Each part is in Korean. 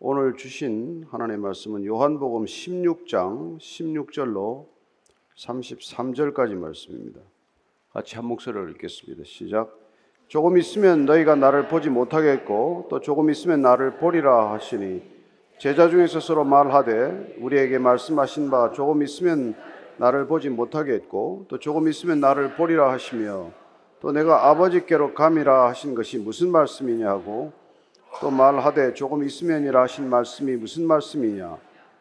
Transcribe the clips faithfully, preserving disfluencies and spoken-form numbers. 오늘 주신 하나님의 말씀은 요한복음 십육 장 십육 절로 삼십삼 절까지 말씀입니다. 같이 한 목소리를 읽겠습니다. 시작. 조금 있으면 너희가 나를 보지 못하겠고 또 조금 있으면 나를 보리라 하시니 제자 중에서 서로 말하되 우리에게 말씀하신 바 조금 있으면 나를 보지 못하겠고 또 조금 있으면 나를 보리라 하시며 또 내가 아버지께로 감이라 하신 것이 무슨 말씀이냐고 또 말하되 조금 있으면이라 하신 말씀이 무슨 말씀이냐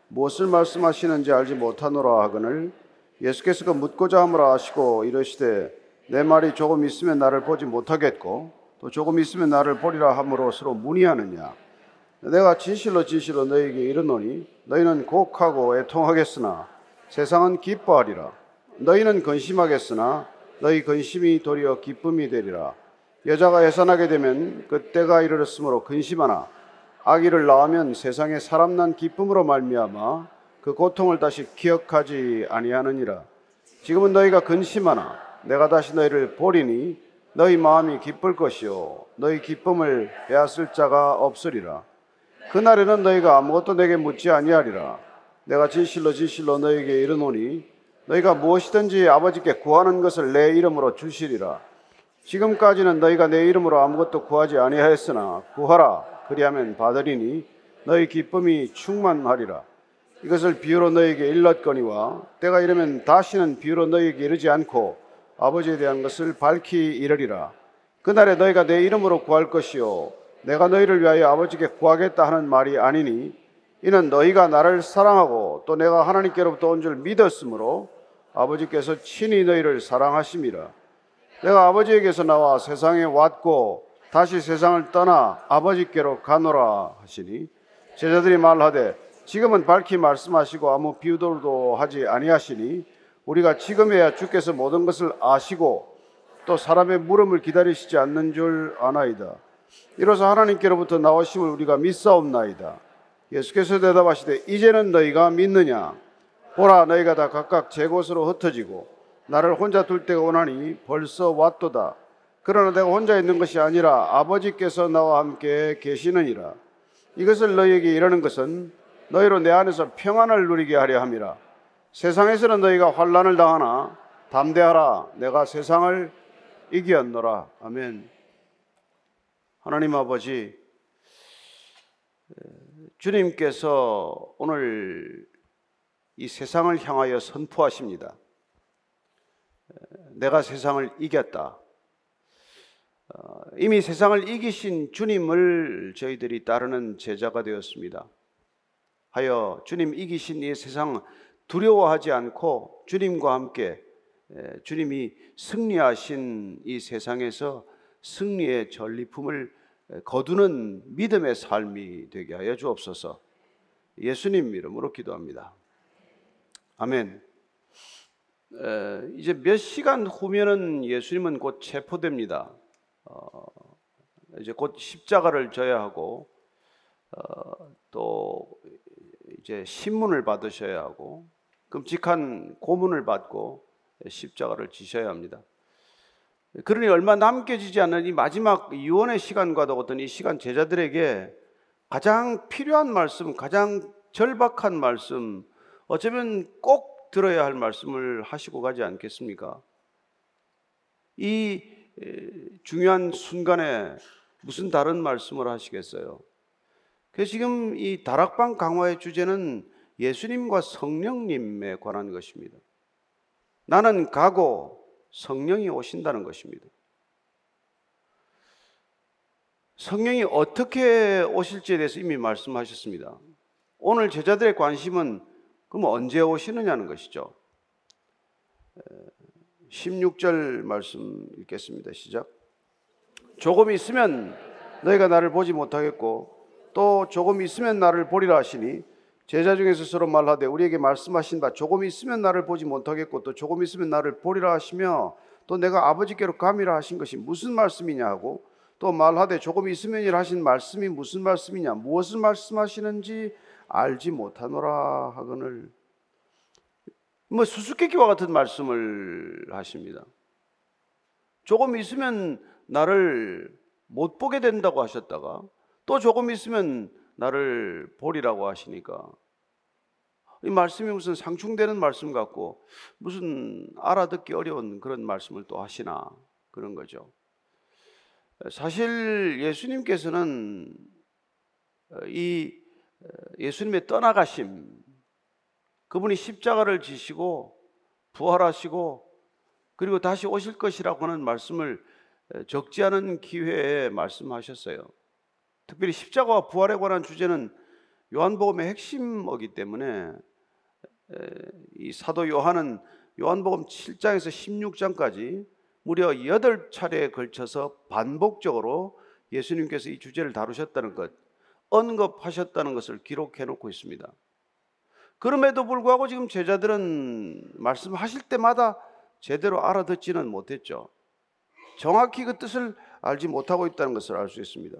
무엇을 말씀하시는지 알지 못하노라 하거늘 예수께서 그 묻고자 함으라 하시고 이르시되 내 말이 조금 있으면 나를 보지 못하겠고 또 조금 있으면 나를 보리라 함으로 서로 문의하느냐 내가 진실로 진실로 너희에게 이르노니 너희는 곡하고 애통하겠으나 세상은 기뻐하리라 너희는 근심하겠으나 너희 근심이 도리어 기쁨이 되리라 여자가 해산하게 되면 그때가 이르렀으므로 근심하나 아기를 낳으면 세상에 사람 난 기쁨으로 말미암아 그 고통을 다시 기억하지 아니하느니라 지금은 너희가 근심하나 내가 다시 너희를 보리니 너희 마음이 기쁠 것이요 너희 기쁨을 빼앗을 자가 없으리라 그날에는 너희가 아무것도 내게 묻지 아니하리라 내가 진실로 진실로 너희에게 이르노니 너희가 무엇이든지 아버지께 구하는 것을 내 이름으로 주시리라 지금까지는 너희가 내 이름으로 아무것도 구하지 아니하였으나 구하라 그리하면 받으리니 너희 기쁨이 충만하리라 이것을 비유로 너희에게 일렀거니와 때가 이르면 다시는 비유로 너희에게 이르지 않고 아버지에 대한 것을 밝히 이르리라 그날에 너희가 내 이름으로 구할 것이요 내가 너희를 위하여 아버지께 구하겠다 하는 말이 아니니 이는 너희가 나를 사랑하고 또 내가 하나님께로부터 온 줄 믿었으므로 아버지께서 친히 너희를 사랑하심이라 내가 아버지에게서 나와 세상에 왔고 다시 세상을 떠나 아버지께로 가노라 하시니 제자들이 말하되 지금은 밝히 말씀하시고 아무 비유도도 하지 아니하시니 우리가 지금에야 주께서 모든 것을 아시고 또 사람의 물음을 기다리시지 않는 줄 아나이다 이로써 하나님께로부터 나오심을 우리가 믿사옵나이다 예수께서 대답하시되 이제는 너희가 믿느냐 보라 너희가 다 각각 제 곳으로 흩어지고 나를 혼자 둘 때가 오나니 벌써 왔도다 그러나 내가 혼자 있는 것이 아니라 아버지께서 나와 함께 계시느니라 이것을 너희에게 이르는 것은 너희로 내 안에서 평안을 누리게 하려 함이라 세상에서는 너희가 환난을 당하나 담대하라 내가 세상을 이기었노라. 아멘. 하나님 아버지, 주님께서 오늘 이 세상을 향하여 선포하십니다. 내가 세상을 이겼다. 이미 세상을 이기신 주님을 저희들이 따르는 제자가 되었습니다. 하여 주님 이기신 이 세상 두려워하지 않고 주님과 함께 주님이 승리하신 이 세상에서 승리의 전리품을 거두는 믿음의 삶이 되게 하여 주옵소서. 예수님 이름으로 기도합니다. 아멘. 이제 몇 시간 후면은 예수님은 곧 체포됩니다. 이제 곧 십자가를 져야 하고 또 이제 신문을 받으셔야 하고 끔찍한 고문을 받고 십자가를 지셔야 합니다. 그러니 얼마 남겨지지 않은 이 마지막 유언의 시간과도 같은 이 시간 제자들에게 가장 필요한 말씀, 가장 절박한 말씀, 어쩌면 꼭 들어야 할 말씀을 하시고 가지 않겠습니까? 이 중요한 순간에 무슨 다른 말씀을 하시겠어요? 그래서 지금 이 다락방 강화의 주제는 예수님과 성령님에 관한 것입니다. 나는 가고 성령이 오신다는 것입니다. 성령이 어떻게 오실지에 대해서 이미 말씀하셨습니다. 오늘 제자들의 관심은 그럼 언제 오시느냐는 것이죠. 십육 절 말씀 읽겠습니다. 시작. 조금 있으면 너희가 나를 보지 못하겠고 또 조금 있으면 나를 보리라 하시니 제자 중에서 서로 말하되 우리에게 말씀하신 바 조금 있으면 나를 보지 못하겠고 또 조금 있으면 나를 보리라 하시며 또 내가 아버지께로 감이라 하신 것이 무슨 말씀이냐 하고 또 말하되 조금 있으면이라 하신 말씀이 무슨 말씀이냐 무엇을 말씀하시는지 알지 못하노라 하거늘 뭐 수수께끼와 같은 말씀을 하십니다. 조금 있으면 나를 못 보게 된다고 하셨다가 또 조금 있으면 나를 보리라고 하시니까 이 말씀이 무슨 상충되는 말씀 같고 무슨 알아듣기 어려운 그런 말씀을 또 하시나 그런 거죠. 사실 예수님께서는 이 예수님의 떠나가심, 그분이 십자가를 지시고 부활하시고 그리고 다시 오실 것이라고 하는 말씀을 적지 않은 기회에 말씀하셨어요. 특별히 십자가와 부활에 관한 주제는 요한복음의 핵심이기 때문에 이 사도 요한은 요한복음 칠 장에서 십육 장까지 무려 여덟 차례에 걸쳐서 반복적으로 예수님께서 이 주제를 다루셨다는 것, 언급하셨다는 것을 기록해놓고 있습니다. 그럼에도 불구하고 지금 제자들은 말씀하실 때마다 제대로 알아듣지는 못했죠. 정확히 그 뜻을 알지 못하고 있다는 것을 알 수 있습니다.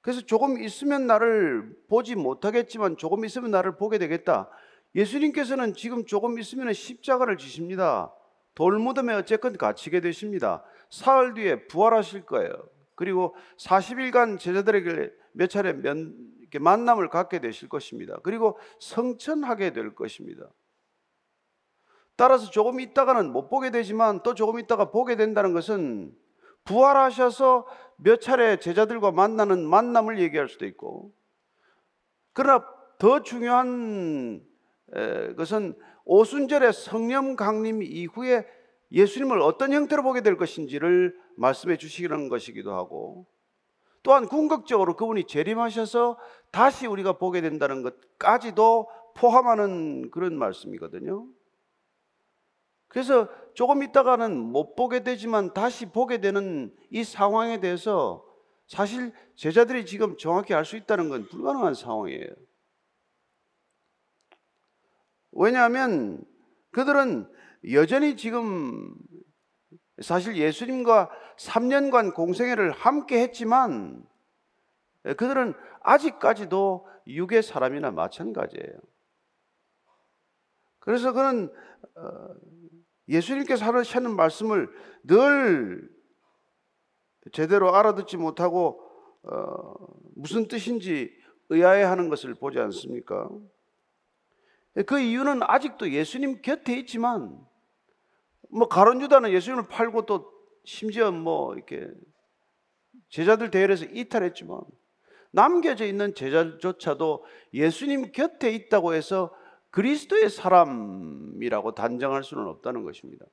그래서 조금 있으면 나를 보지 못하겠지만 조금 있으면 나를 보게 되겠다. 예수님께서는 지금 조금 있으면 십자가를 지십니다. 돌무덤에 어쨌건 갇히게 되십니다. 사흘 뒤에 부활하실 거예요. 그리고 사십 일간 제자들에게 몇 차례 만남을 갖게 되실 것입니다. 그리고 성천하게 될 것입니다. 따라서 조금 있다가는 못 보게 되지만 또 조금 있다가 보게 된다는 것은 부활하셔서 몇 차례 제자들과 만나는 만남을 얘기할 수도 있고, 그러나 더 중요한 것은 오순절의 성령 강림 이후에 예수님을 어떤 형태로 보게 될 것인지를 말씀해 주시는 것이기도 하고, 또한 궁극적으로 그분이 재림하셔서 다시 우리가 보게 된다는 것까지도 포함하는 그런 말씀이거든요. 그래서 조금 있다가는 못 보게 되지만 다시 보게 되는 이 상황에 대해서 사실 제자들이 지금 정확히 알 수 있다는 건 불가능한 상황이에요. 왜냐하면 그들은 여전히 지금 사실 예수님과 삼 년간 공생애를 함께 했지만 그들은 아직까지도 육의 사람이나 마찬가지예요. 그래서 그는 예수님께서 하시는 말씀을 늘 제대로 알아듣지 못하고 무슨 뜻인지 의아해하는 것을 보지 않습니까? 그 이유는 아직도 예수님 곁에 있지만 뭐 가룟 유다는 예수님을 팔고 또 심지어 뭐 이렇게 제자들 대열에서 이탈했지만 남겨져 있는 제자조차도 예수님 곁에 있다고 해서 그리스도의 사람이라고 단정할 수는 없다는 것입니다.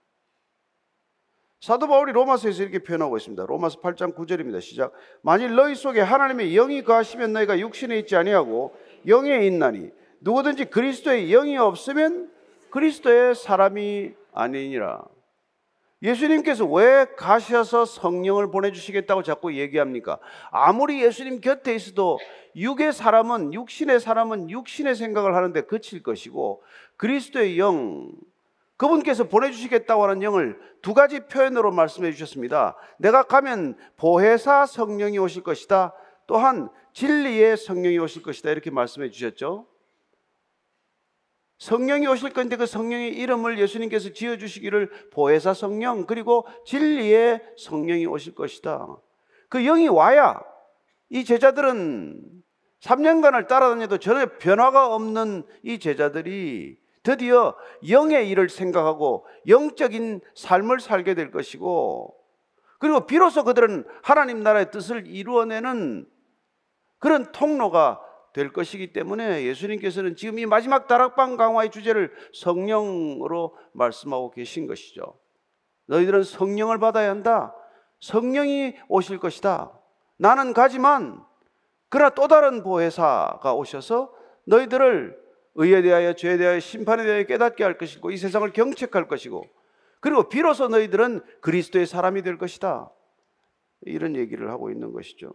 사도 바울이 로마서에서 이렇게 표현하고 있습니다. 로마서 팔 장 구 절입니다. 시작. 만일 너희 속에 하나님의 영이 거하시면 너희가 육신에 있지 아니하고 영에 있나니 누구든지 그리스도의 영이 없으면 그리스도의 사람이 아니니라. 예수님께서 왜 가셔서 성령을 보내주시겠다고 자꾸 얘기합니까? 아무리 예수님 곁에 있어도 육의 사람은, 육신의 사람은 육신의 생각을 하는데 그칠 것이고, 그리스도의 영, 그분께서 보내주시겠다고 하는 영을 두 가지 표현으로 말씀해 주셨습니다. 내가 가면 보혜사 성령이 오실 것이다, 또한 진리의 성령이 오실 것이다, 이렇게 말씀해 주셨죠. 성령이 오실 건데 그 성령의 이름을 예수님께서 지어주시기를 보혜사 성령, 그리고 진리의 성령이 오실 것이다. 그 영이 와야 이 제자들은 삼 년간을 따라다녀도 전혀 변화가 없는 이 제자들이 드디어 영의 일을 생각하고 영적인 삶을 살게 될 것이고, 그리고 비로소 그들은 하나님 나라의 뜻을 이루어내는 그런 통로가 될 것이기 때문에 예수님께서는 지금 이 마지막 다락방 강화의 주제를 성령으로 말씀하고 계신 것이죠. 너희들은 성령을 받아야 한다. 성령이 오실 것이다. 나는 가지만 그러나 또 다른 보혜사가 오셔서 너희들을 의에 대하여 죄에 대하여 심판에 대하여 깨닫게 할 것이고 이 세상을 경책할 것이고 그리고 비로소 너희들은 그리스도의 사람이 될 것이다. 이런 얘기를 하고 있는 것이죠.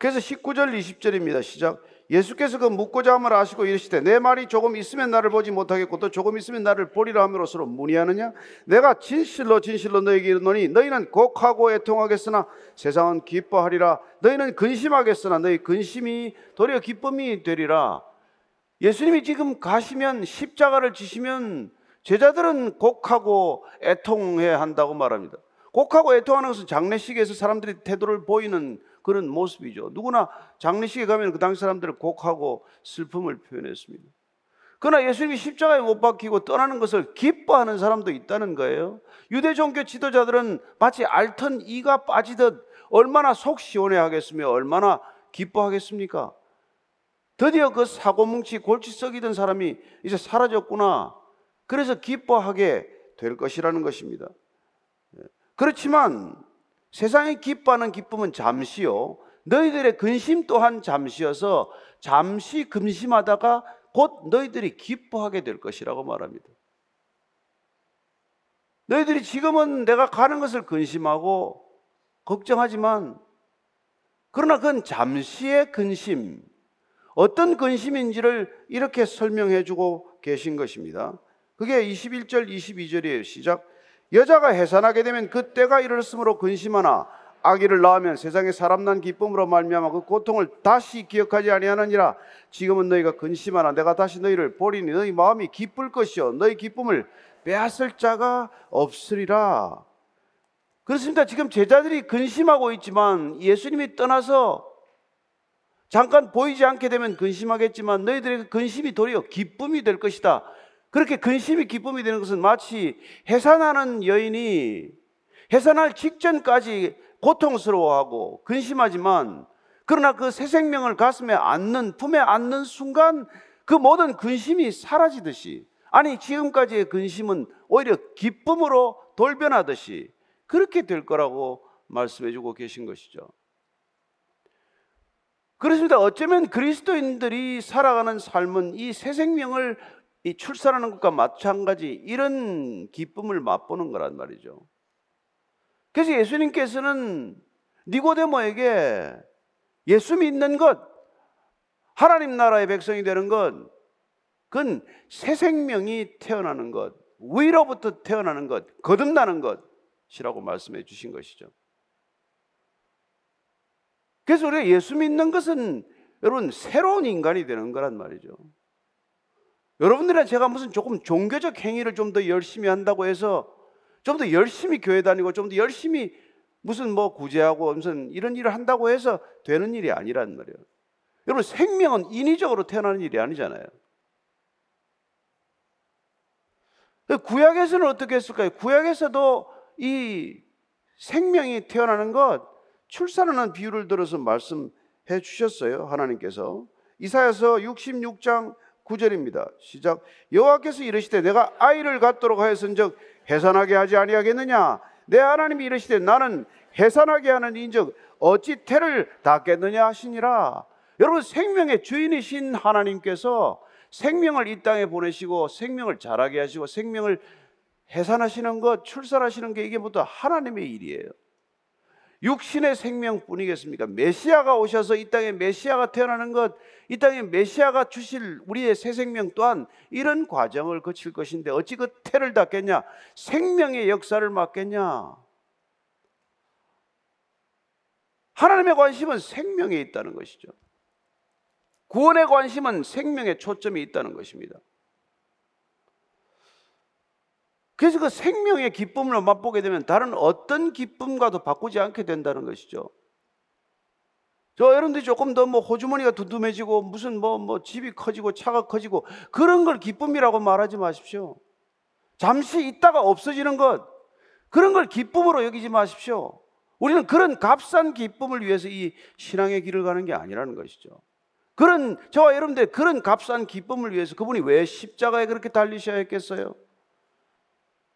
그래서 십구 절 이십 절입니다. 시작. 예수께서 그 묻고자 함을 아시고 이르시되 내 말이 조금 있으면 나를 보지 못하겠고 또 조금 있으면 나를 보리라 하므로 서로 문의하느냐. 내가 진실로 진실로 너희에게 이르노니 너희는 곡하고 애통하겠으나 세상은 기뻐하리라. 너희는 근심하겠으나 너희 근심이 도리어 기쁨이 되리라. 예수님이 지금 가시면, 십자가를 지시면 제자들은 곡하고 애통해야 한다고 말합니다. 곡하고 애통하는 것은 장례식에서 사람들이 태도를 보이는 그런 모습이죠. 누구나 장례식에 가면 그 당시 사람들은 곡하고 슬픔을 표현했습니다. 그러나 예수님이 십자가에 못 박히고 떠나는 것을 기뻐하는 사람도 있다는 거예요. 유대 종교 지도자들은 마치 앓던 이가 빠지듯 얼마나 속 시원해 하겠으며 얼마나 기뻐하겠습니까? 드디어 그 사고뭉치 골치 썩이던 사람이 이제 사라졌구나. 그래서 기뻐하게 될 것이라는 것입니다. 그렇지만 세상에 기뻐하는 기쁨은 잠시요, 너희들의 근심 또한 잠시여서 잠시 근심하다가 곧 너희들이 기뻐하게 될 것이라고 말합니다. 너희들이 지금은 내가 가는 것을 근심하고 걱정하지만, 그러나 그건 잠시의 근심, 어떤 근심인지를 이렇게 설명해 주고 계신 것입니다. 그게 이십일 절 이십이 절이에요. 시작. 여자가 해산하게 되면 그 때가 이르렀으므로 근심하나 아기를 낳으면 세상에 사람 난 기쁨으로 말미암아 그 고통을 다시 기억하지 아니하느니라. 지금은 너희가 근심하나 내가 다시 너희를 보리니 너희 마음이 기쁠 것이요 너희 기쁨을 빼앗을 자가 없으리라. 그렇습니다. 지금 제자들이 근심하고 있지만 예수님이 떠나서 잠깐 보이지 않게 되면 근심하겠지만 너희들의 근심이 도리어 기쁨이 될 것이다. 그렇게 근심이 기쁨이 되는 것은 마치 해산하는 여인이 해산할 직전까지 고통스러워하고 근심하지만, 그러나 그 새 생명을 가슴에 안는, 품에 안는 순간 그 모든 근심이 사라지듯이, 아니 지금까지의 근심은 오히려 기쁨으로 돌변하듯이 그렇게 될 거라고 말씀해주고 계신 것이죠. 그렇습니다. 어쩌면 그리스도인들이 살아가는 삶은 이 새 생명을 이 출산하는 것과 마찬가지 이런 기쁨을 맛보는 거란 말이죠. 그래서 예수님께서는 니고데모에게 예수 믿는 것, 하나님 나라의 백성이 되는 것, 그건 새 생명이 태어나는 것, 위로부터 태어나는 것, 거듭나는 것이라고 말씀해 주신 것이죠. 그래서 우리가 예수 믿는 것은 여러분 새로운 인간이 되는 거란 말이죠. 여러분들이나 제가 무슨 조금 종교적 행위를 좀 더 열심히 한다고 해서 좀 더 열심히 교회 다니고 좀 더 열심히 무슨 뭐 구제하고 무슨 이런 일을 한다고 해서 되는 일이 아니란 말이에요. 여러분 생명은 인위적으로 태어나는 일이 아니잖아요. 구약에서는 어떻게 했을까요? 구약에서도 이 생명이 태어나는 것, 출산하는 비유를 들어서 말씀해 주셨어요. 하나님께서 이사야서 육십육 장 구 절입니다. 시작. 여호와께서 이르시되 내가 아이를 갖도록 하였은즉 해산하게 하지 아니하겠느냐. 내 하나님이 이르시되 나는 해산하게 하는 인즉 어찌 태를 닦겠느냐 하시니라. 여러분 생명의 주인이신 하나님께서 생명을 이 땅에 보내시고 생명을 자라게 하시고 생명을 해산하시는 것, 출산하시는 게 이게 모두 하나님의 일이에요. 육신의 생명뿐이겠습니까? 메시아가 오셔서 이 땅에 메시아가 태어나는 것, 이 땅에 메시아가 주실 우리의 새 생명 또한 이런 과정을 거칠 것인데 어찌 그 태를 닦겠냐? 생명의 역사를 막겠냐? 하나님의 관심은 생명에 있다는 것이죠. 구원의 관심은 생명에 초점이 있다는 것입니다. 그래서 그 생명의 기쁨을 맛보게 되면 다른 어떤 기쁨과도 바꾸지 않게 된다는 것이죠. 저 여러분들이 조금 더 뭐 호주머니가 두툼해지고 무슨 뭐 뭐 집이 커지고 차가 커지고 그런 걸 기쁨이라고 말하지 마십시오. 잠시 있다가 없어지는 것, 그런 걸 기쁨으로 여기지 마십시오. 우리는 그런 값싼 기쁨을 위해서 이 신앙의 길을 가는 게 아니라는 것이죠. 그런 저와 여러분들 그런 값싼 기쁨을 위해서 그분이 왜 십자가에 그렇게 달리셔야 했겠어요?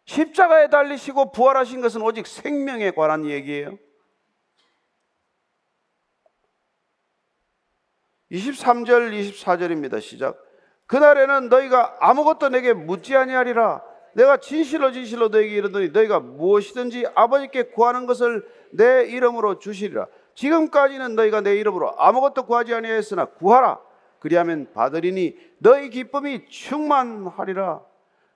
십자가에 달리시고 부활하신 것은 오직 생명에 관한 얘기예요. 이십삼 절 이십사 절입니다. 시작. 그날에는 너희가 아무것도 내게 묻지 아니하리라. 내가 진실로 진실로 너희에게 이르노니 너희가 무엇이든지 아버지께 구하는 것을 내 이름으로 주시리라. 지금까지는 너희가 내 이름으로 아무것도 구하지 아니하였으나 구하라. 그리하면 받으리니 너희 기쁨이 충만하리라.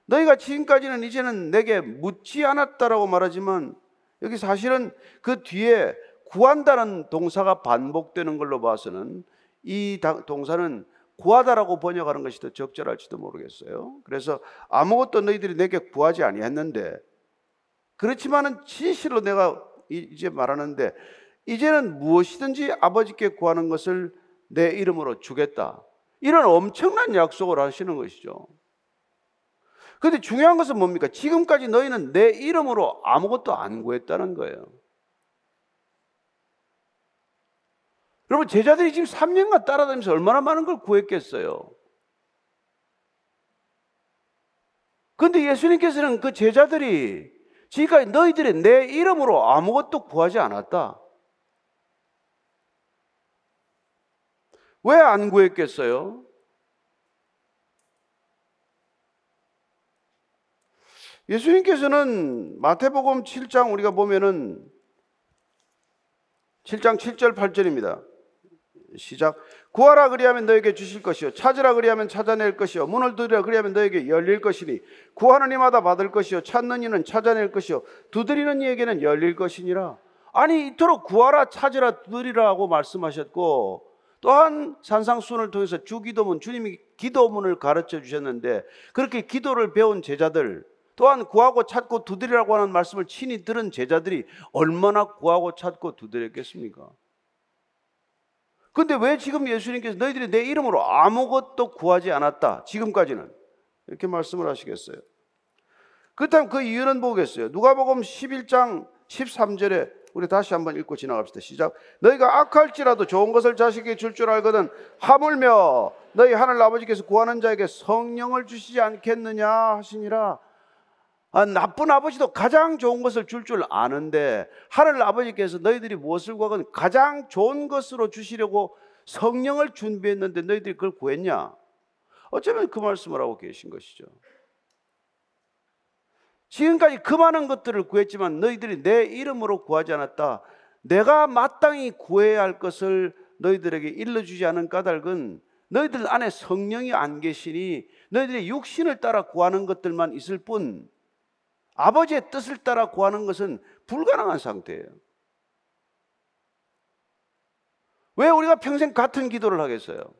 너희가 지금까지는 이제는 내게 묻지 않았다라고 말하지만 여기 사실은 그 뒤에 구한다는 동사가 반복되는 걸로 봐서는 이 동사는 구하다라고 번역하는 것이 더 적절할지도 모르겠어요. 그래서 아무것도 너희들이 내게 구하지 아니했는데, 그렇지만은 진실로 내가 이제 말하는데 이제는 무엇이든지 아버지께 구하는 것을 내 이름으로 주겠다. 이런 엄청난 약속을 하시는 것이죠. 그런데 중요한 것은 뭡니까? 지금까지 너희는 내 이름으로 아무것도 안 구했다는 거예요. 여러분, 제자들이 지금 삼 년간 따라다니면서 얼마나 많은 걸 구했겠어요. 그런데 예수님께서는 그 제자들이 지금까지 너희들이 내 이름으로 아무것도 구하지 않았다. 왜 안 구했겠어요? 예수님께서는 마태복음 칠 장 우리가 보면은 칠 장 칠 절 팔 절입니다. 시작. 구하라 그리하면 너에게 주실 것이요, 찾으라 그리하면 찾아낼 것이요, 문을 두드리라 그리하면 너에게 열릴 것이니, 구하는 이마다 받을 것이요, 찾는 이는 찾아낼 것이요, 두드리는 이에게는 열릴 것이니라. 아니, 이토록 구하라, 찾으라, 두드리라고 말씀하셨고, 또한 산상수훈을 통해서 주기도문, 주님이 기도문을 가르쳐 주셨는데, 그렇게 기도를 배운 제자들, 또한 구하고 찾고 두드리라고 하는 말씀을 친히 들은 제자들이 얼마나 구하고 찾고 두드렸겠습니까? 근데 왜 지금 예수님께서 너희들이 내 이름으로 아무것도 구하지 않았다, 지금까지는, 이렇게 말씀을 하시겠어요? 그렇다면 그 이유는 뭐겠어요? 누가복음 십일 장 십삼 절에 우리 다시 한번 읽고 지나갑시다. 시작. 너희가 악할지라도 좋은 것을 자식에게 줄 줄 알거든 하물며 너희 하늘 아버지께서 구하는 자에게 성령을 주시지 않겠느냐 하시니라. 아, 나쁜 아버지도 가장 좋은 것을 줄 줄 아는데 하늘 아버지께서 너희들이 무엇을 구하건 가장 좋은 것으로 주시려고 성령을 준비했는데 너희들이 그걸 구했냐? 어쩌면 그 말씀을 하고 계신 것이죠. 지금까지 그 많은 것들을 구했지만 너희들이 내 이름으로 구하지 않았다. 내가 마땅히 구해야 할 것을 너희들에게 일러주지 않은 까닭은 너희들 안에 성령이 안 계시니 너희들이 육신을 따라 구하는 것들만 있을 뿐 아버지의 뜻을 따라 구하는 것은 불가능한 상태예요. 왜 우리가 평생 같은 기도를 하겠어요?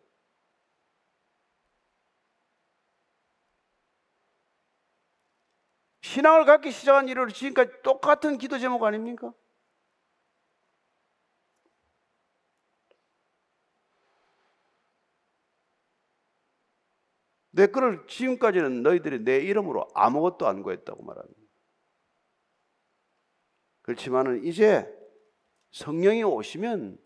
신앙을 갖기 시작한 이래로 지금까지 똑같은 기도 제목 아닙니까? 내 글을 지금까지는 너희들이 내 이름으로 아무것도 안 구했다고 말합니다. 그렇지만은 이제 성령이 오시면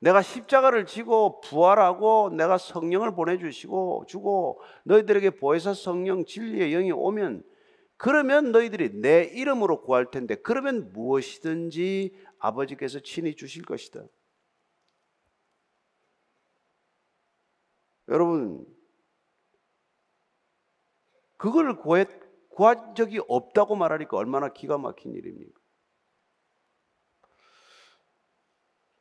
내가 십자가를 지고 부활하고 내가 성령을 보내주시고 주고 너희들에게 보혜사 성령 진리의 영이 오면 그러면 너희들이 내 이름으로 구할 텐데 그러면 무엇이든지 아버지께서 친히 주실 것이다. 여러분, 그걸 구했, 구한 적이 없다고 말하니까 얼마나 기가 막힌 일입니까?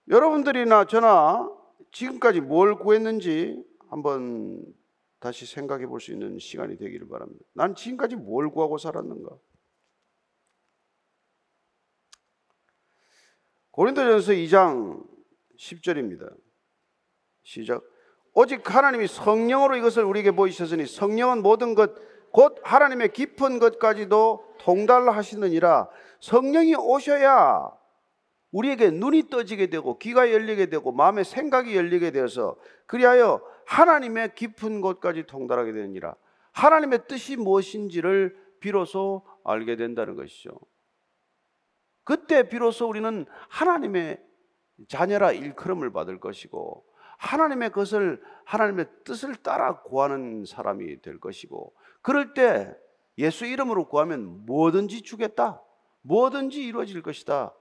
여러분들이나 저나 지금까지 뭘 구했는지 한번 다시 생각해 볼 수 있는 시간이 되기를 바랍니다. 난 지금까지 뭘 구하고 살았는가? 고린도전서 이 장 십 절입니다. 시작. 오직 하나님이 성령으로 이것을 우리에게 보이셨으니 성령은 모든 것 곧 하나님의 깊은 것까지도 통달하시느니라. 성령이 오셔야 우리에게 눈이 떠지게 되고 귀가 열리게 되고 마음의 생각이 열리게 되어서 그리하여 하나님의 깊은 곳까지 통달하게 되느니라. 하나님의 뜻이 무엇인지를 비로소 알게 된다는 것이죠. 그때 비로소 우리는 하나님의 자녀라 일컬음을 받을 것이고 하나님의 것을 하나님의 뜻을 따라 구하는 사람이 될 것이고 그럴 때 예수 이름으로 구하면 뭐든지 주겠다, 뭐든지 이루어질 것이다,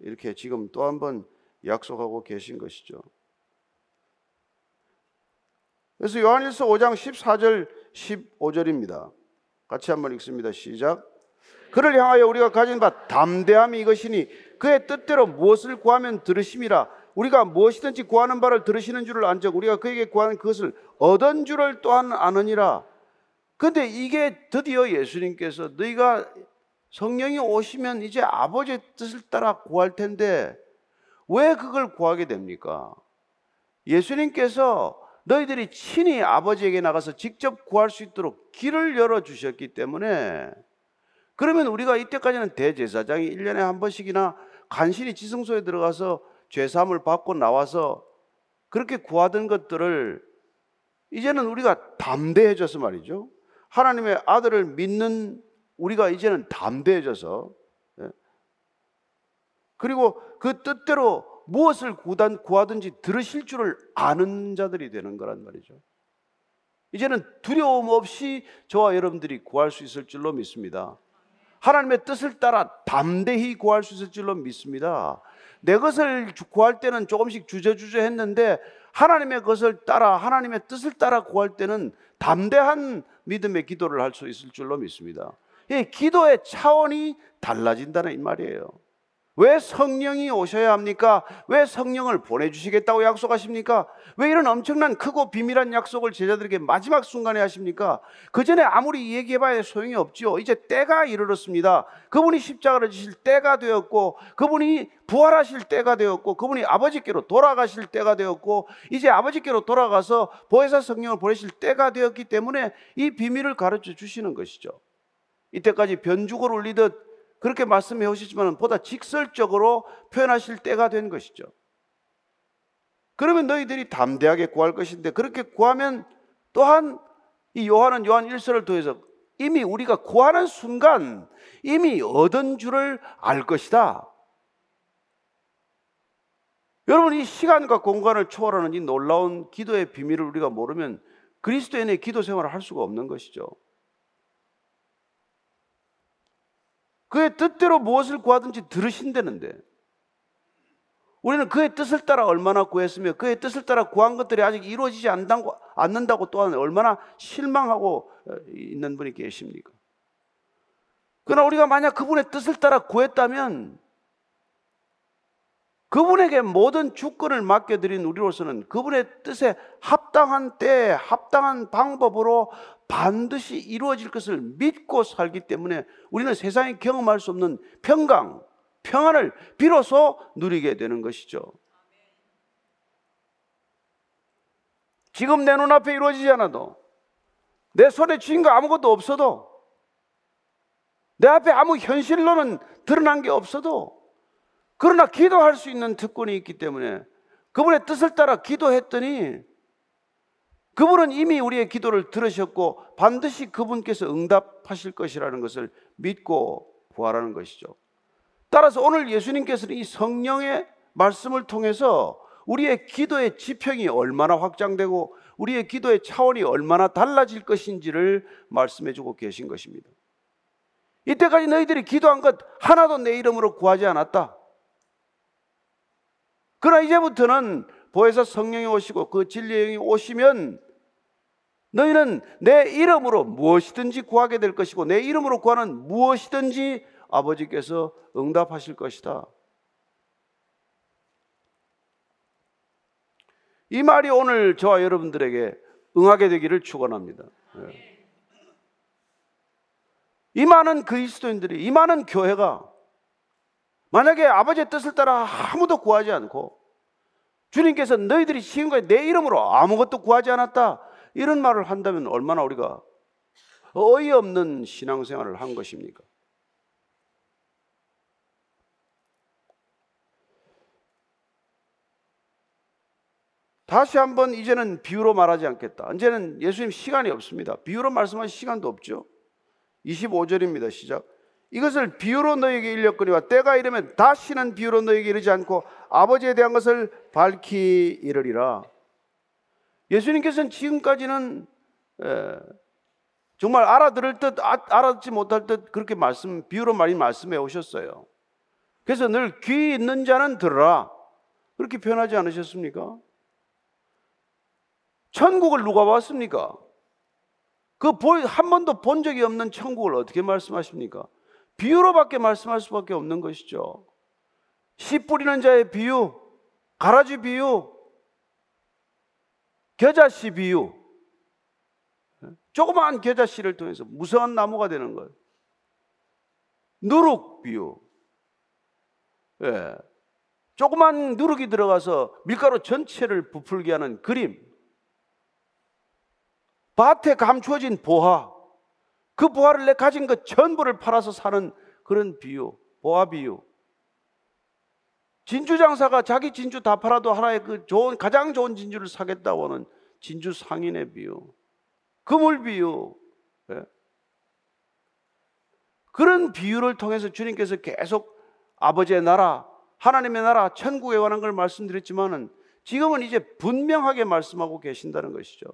이렇게 지금 또 한 번 약속하고 계신 것이죠. 그래서 요한일서 오 장 십사 절 십오 절입니다. 같이 한번 읽습니다. 시작. 그를 향하여 우리가 가진 바 담대함이 이것이니 그의 뜻대로 무엇을 구하면 들으심이라. 우리가 무엇이든지 구하는 바를 들으시는 줄을 안즉 우리가 그에게 구하는 그것을 얻은 줄을 또한 아느니라. 그런데 이게 드디어 예수님께서 너희가 성령이 오시면 이제 아버지의 뜻을 따라 구할 텐데 왜 그걸 구하게 됩니까? 예수님께서 너희들이 친히 아버지에게 나가서 직접 구할 수 있도록 길을 열어주셨기 때문에 그러면 우리가 이때까지는 대제사장이 일 년에 한 번씩이나 간신히 지성소에 들어가서 죄사함을 받고 나와서 그렇게 구하던 것들을 이제는 우리가 담대해져서 말이죠. 하나님의 아들을 믿는 우리가 이제는 담대해져서, 그리고 그 뜻대로 무엇을 구하든지 들으실 줄을 아는 자들이 되는 거란 말이죠. 이제는 두려움 없이 저와 여러분들이 구할 수 있을 줄로 믿습니다. 하나님의 뜻을 따라 담대히 구할 수 있을 줄로 믿습니다. 내 것을 구할 때는 조금씩 주저주저 했는데 하나님의 것을 따라, 하나님의 뜻을 따라 구할 때는 담대한 믿음의 기도를 할 수 있을 줄로 믿습니다. 예, 기도의 차원이 달라진다는 이 말이에요. 왜 성령이 오셔야 합니까? 왜 성령을 보내주시겠다고 약속하십니까? 왜 이런 엄청난 크고 비밀한 약속을 제자들에게 마지막 순간에 하십니까? 그 전에 아무리 얘기해봐야 소용이 없지요. 이제 때가 이르렀습니다. 그분이 십자가를 지실 때가 되었고, 그분이 부활하실 때가 되었고, 그분이 아버지께로 돌아가실 때가 되었고, 이제 아버지께로 돌아가서 보혜사 성령을 보내실 때가 되었기 때문에 이 비밀을 가르쳐 주시는 것이죠. 이때까지 변죽을 울리듯 그렇게 말씀해 오시지만 보다 직설적으로 표현하실 때가 된 것이죠. 그러면 너희들이 담대하게 구할 것인데, 그렇게 구하면 또한 이 요한은 요한 일 서를 통해서 이미 우리가 구하는 순간 이미 얻은 줄을 알 것이다. 여러분, 이 시간과 공간을 초월하는 이 놀라운 기도의 비밀을 우리가 모르면 그리스도인의 기도 생활을 할 수가 없는 것이죠. 그의 뜻대로 무엇을 구하든지 들으신다는데, 우리는 그의 뜻을 따라 얼마나 구했으며 그의 뜻을 따라 구한 것들이 아직 이루어지지 않는다고 또한 얼마나 실망하고 있는 분이 계십니까? 그러나 우리가 만약 그분의 뜻을 따라 구했다면 그분에게 모든 주권을 맡겨드린 우리로서는 그분의 뜻에 합당한 때에 합당한 방법으로 반드시 이루어질 것을 믿고 살기 때문에 우리는 세상에 경험할 수 없는 평강, 평안을 비로소 누리게 되는 것이죠. 지금 내 눈앞에 이루어지지 않아도, 내 손에 쥔 거 아무것도 없어도, 내 앞에 아무 현실로는 드러난 게 없어도, 그러나 기도할 수 있는 특권이 있기 때문에 그분의 뜻을 따라 기도했더니 그분은 이미 우리의 기도를 들으셨고 반드시 그분께서 응답하실 것이라는 것을 믿고 구하라는 것이죠. 따라서 오늘 예수님께서는 이 성령의 말씀을 통해서 우리의 기도의 지평이 얼마나 확장되고 우리의 기도의 차원이 얼마나 달라질 것인지를 말씀해주고 계신 것입니다. 이때까지 너희들이 기도한 것 하나도 내 이름으로 구하지 않았다. 그러나 이제부터는 보혜사 성령이 오시고 그 진리의 영이 오시면 너희는 내 이름으로 무엇이든지 구하게 될 것이고 내 이름으로 구하는 무엇이든지 아버지께서 응답하실 것이다. 이 말이 오늘 저와 여러분들에게 응하게 되기를 축원합니다. 이 많은 그리스도인들이, 이 많은 교회가 만약에 아버지의 뜻을 따라 아무도 구하지 않고 주님께서 너희들이 지금까지 내 이름으로 아무것도 구하지 않았다 이런 말을 한다면 얼마나 우리가 어이없는 신앙생활을 한 것입니까? 다시 한번, 이제는 비유로 말하지 않겠다. 이제는 예수님 시간이 없습니다. 비유로 말씀하실 시간도 없죠. 이십오 절입니다. 시작. 이것을 비유로 너에게 일렀거니와 때가 이르면 다시는 비유로 너에게 이르지 않고 아버지에 대한 것을 밝히 이르리라. 예수님께서는 지금까지는 정말 알아들을 듯 알아듣지 못할 듯 그렇게 말씀, 비유로 많이 말씀해 오셨어요. 그래서 늘 귀 있는 자는 들으라 그렇게 표현하지 않으셨습니까? 천국을 누가 봤습니까? 그 한 번도 본 적이 없는 천국을 어떻게 말씀하십니까? 비유로밖에 말씀할 수밖에 없는 것이죠. 씨 뿌리는 자의 비유, 가라지 비유, 겨자씨 비유. 조그마한 겨자씨를 통해서 무성한 나무가 되는 것. 누룩 비유. 예. 조그마한 누룩이 들어가서 밀가루 전체를 부풀게 하는 그림. 밭에 감추어진 보화. 그 보화를 내 가진 것 전부를 팔아서 사는 그런 비유, 보화 비유. 진주 장사가 자기 진주 다 팔아도 하나의 그 좋은, 가장 좋은 진주를 사겠다고 하는 진주 상인의 비유, 그물 비유, 예? 그런 비유를 통해서 주님께서 계속 아버지의 나라, 하나님의 나라, 천국에 관한 걸 말씀드렸지만은 지금은 이제 분명하게 말씀하고 계신다는 것이죠.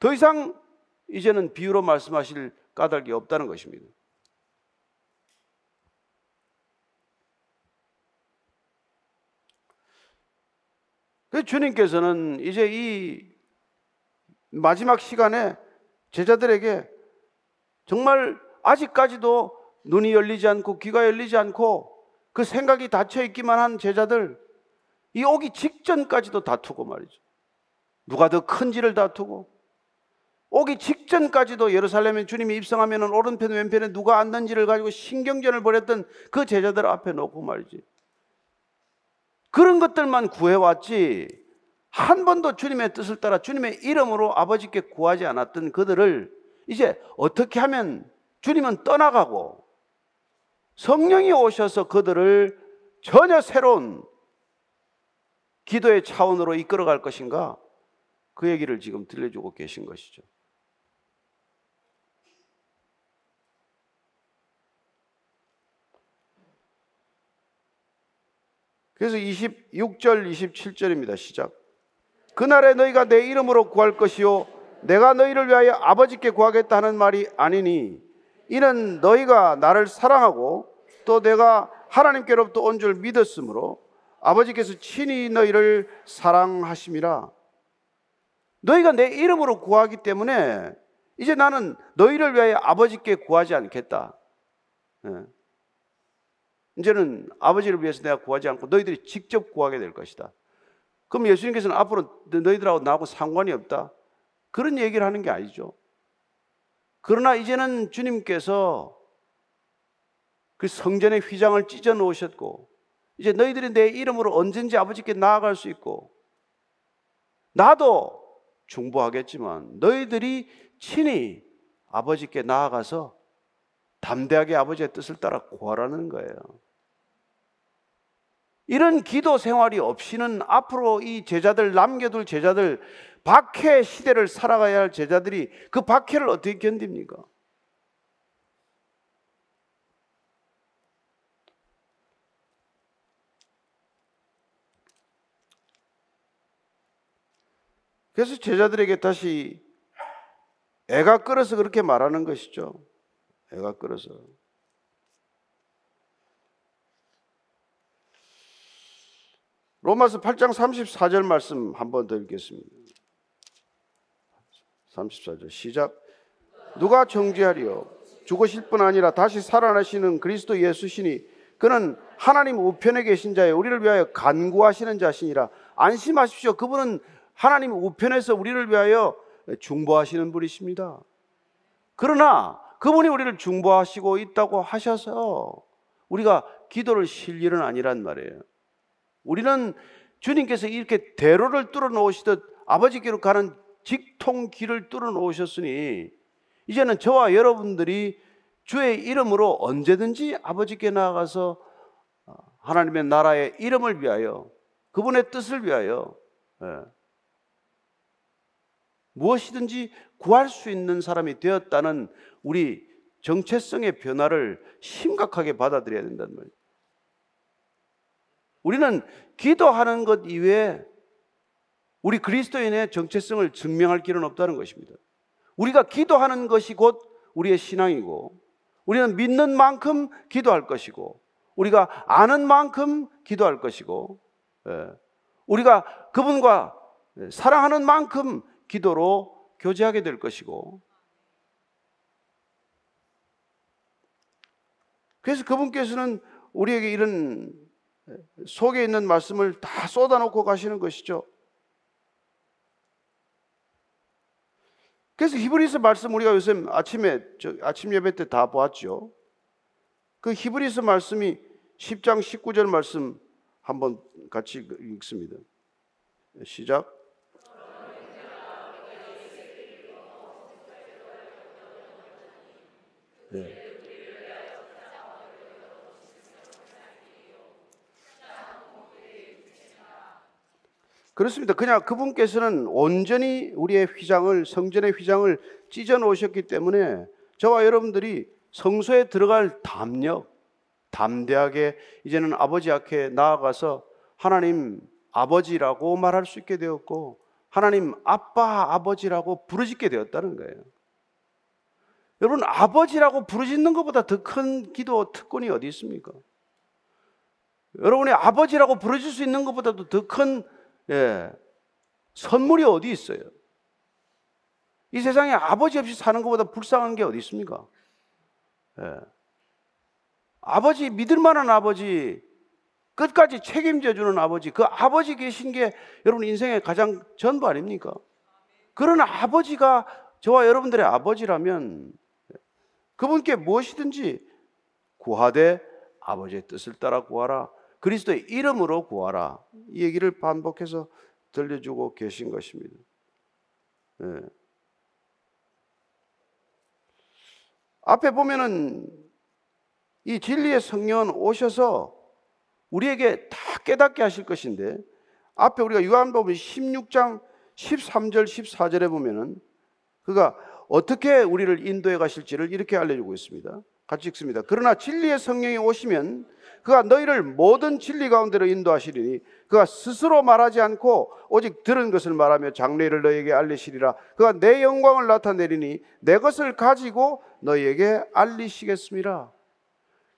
더 이상 이제는 비유로 말씀하실 까닭이 없다는 것입니다. 그 주님께서는 이제 이 마지막 시간에 제자들에게 정말 아직까지도 눈이 열리지 않고 귀가 열리지 않고 그 생각이 닫혀 있기만 한 제자들, 이 오기 직전까지도 다투고 말이죠. 누가 더 큰지를 다투고, 오기 직전까지도 예루살렘에 주님이 입성하면 오른편 왼편에 누가 앉는지를 가지고 신경전을 벌였던 그 제자들 앞에 놓고 말이지, 그런 것들만 구해왔지 한 번도 주님의 뜻을 따라 주님의 이름으로 아버지께 구하지 않았던 그들을 이제 어떻게 하면 주님은 떠나가고 성령이 오셔서 그들을 전혀 새로운 기도의 차원으로 이끌어갈 것인가, 그 얘기를 지금 들려주고 계신 것이죠. 그래서 이십육 절 이십칠 절입니다. 시작. 그날에 너희가 내 이름으로 구할 것이요 내가 너희를 위하여 아버지께 구하겠다 하는 말이 아니니, 이는 너희가 나를 사랑하고 또 내가 하나님께로부터 온 줄 믿었으므로 아버지께서 친히 너희를 사랑하심이라. 너희가 내 이름으로 구하기 때문에 이제 나는 너희를 위하여 아버지께 구하지 않겠다, 이제는 아버지를 위해서 내가 구하지 않고 너희들이 직접 구하게 될 것이다. 그럼 예수님께서는 앞으로 너희들하고 나하고 상관이 없다, 그런 얘기를 하는 게 아니죠. 그러나 이제는 주님께서 그 성전의 휘장을 찢어 놓으셨고 이제 너희들이 내 이름으로 언제든지 아버지께 나아갈 수 있고, 나도 중보하겠지만 너희들이 친히 아버지께 나아가서 담대하게 아버지의 뜻을 따라 구하라는 거예요. 이런 기도 생활이 없이는 앞으로 이 제자들, 남겨둘 제자들, 박해 시대를 살아가야 할 제자들이 그 박해를 어떻게 견딥니까? 그래서 제자들에게 다시 애가 끓어서 그렇게 말하는 것이죠. 애가 끓어서. 로마서 팔 장 삼십사 절 말씀 한번 더 읽겠습니다. 삼십사 절 시작. 누가 정죄하리요? 죽으실 뿐 아니라 다시 살아나시는 그리스도 예수시니 그는 하나님 우편에 계신 자에 우리를 위하여 간구하시는 자시니라. 안심하십시오. 그분은 하나님 우편에서 우리를 위하여 중보하시는 분이십니다. 그러나 그분이 우리를 중보하시고 있다고 하셔서 우리가 기도를 쉴 일은 아니란 말이에요. 우리는 주님께서 이렇게 대로를 뚫어 놓으시듯 아버지께로 가는 직통길을 뚫어 놓으셨으니 이제는 저와 여러분들이 주의 이름으로 언제든지 아버지께 나아가서 하나님의 나라의 이름을 위하여, 그분의 뜻을 위하여 무엇이든지 구할 수 있는 사람이 되었다는 우리 정체성의 변화를 심각하게 받아들여야 된다는 말이에요. 우리는 기도하는 것 이외에 우리 그리스도인의 정체성을 증명할 길은 없다는 것입니다. 우리가 기도하는 것이 곧 우리의 신앙이고, 우리는 믿는 만큼 기도할 것이고, 우리가 아는 만큼 기도할 것이고, 우리가 그분과 사랑하는 만큼 기도로 교제하게 될 것이고, 그래서 그분께서는 우리에게 이런 속에 있는 말씀을 다 쏟아놓고 가시는 것이죠. 그래서 히브리서 말씀, 우리가 요새 아침에 저, 아침 예배 때 다 보았죠. 그 히브리서 말씀이 십 장 십구 절 말씀 한번 같이 읽습니다. 시작. 네. 그렇습니다. 그냥 그분께서는 온전히 우리의 휘장을, 성전의 휘장을 찢어 놓으셨기 때문에 저와 여러분들이 성소에 들어갈 담력, 담대하게 이제는 아버지 앞에 나아가서 하나님 아버지라고 말할 수 있게 되었고 하나님 아빠, 아버지라고 부르짖게 되었다는 거예요. 여러분, 아버지라고 부르짖는 것보다 더 큰 기도 특권이 어디 있습니까? 여러분의 아버지라고 부르질 수 있는 것보다도 더 큰 예, 선물이 어디 있어요? 이 세상에 아버지 없이 사는 것보다 불쌍한 게 어디 있습니까? 예. 아버지, 믿을 만한 아버지, 끝까지 책임져주는 아버지, 그 아버지 계신 게 여러분 인생의 가장 전부 아닙니까? 그런 아버지가 저와 여러분들의 아버지라면 그분께 무엇이든지 구하되 아버지의 뜻을 따라 구하라, 그리스도의 이름으로 구하라, 이 얘기를 반복해서 들려주고 계신 것입니다. 예. 앞에 보면은 이 진리의 성령은 오셔서 우리에게 다 깨닫게 하실 것인데, 앞에 우리가 요한복음 십육 장 십삼 절 십사 절에 보면은 그가 어떻게 우리를 인도해 가실지를 이렇게 알려주고 있습니다. 같이 읽습니다. 그러나 진리의 성령이 오시면 그가 너희를 모든 진리 가운데로 인도하시리니 그가 스스로 말하지 않고 오직 들은 것을 말하며 장래를 너희에게 알리시리라. 그가 내 영광을 나타내리니 내 것을 가지고 너희에게 알리시겠습니다.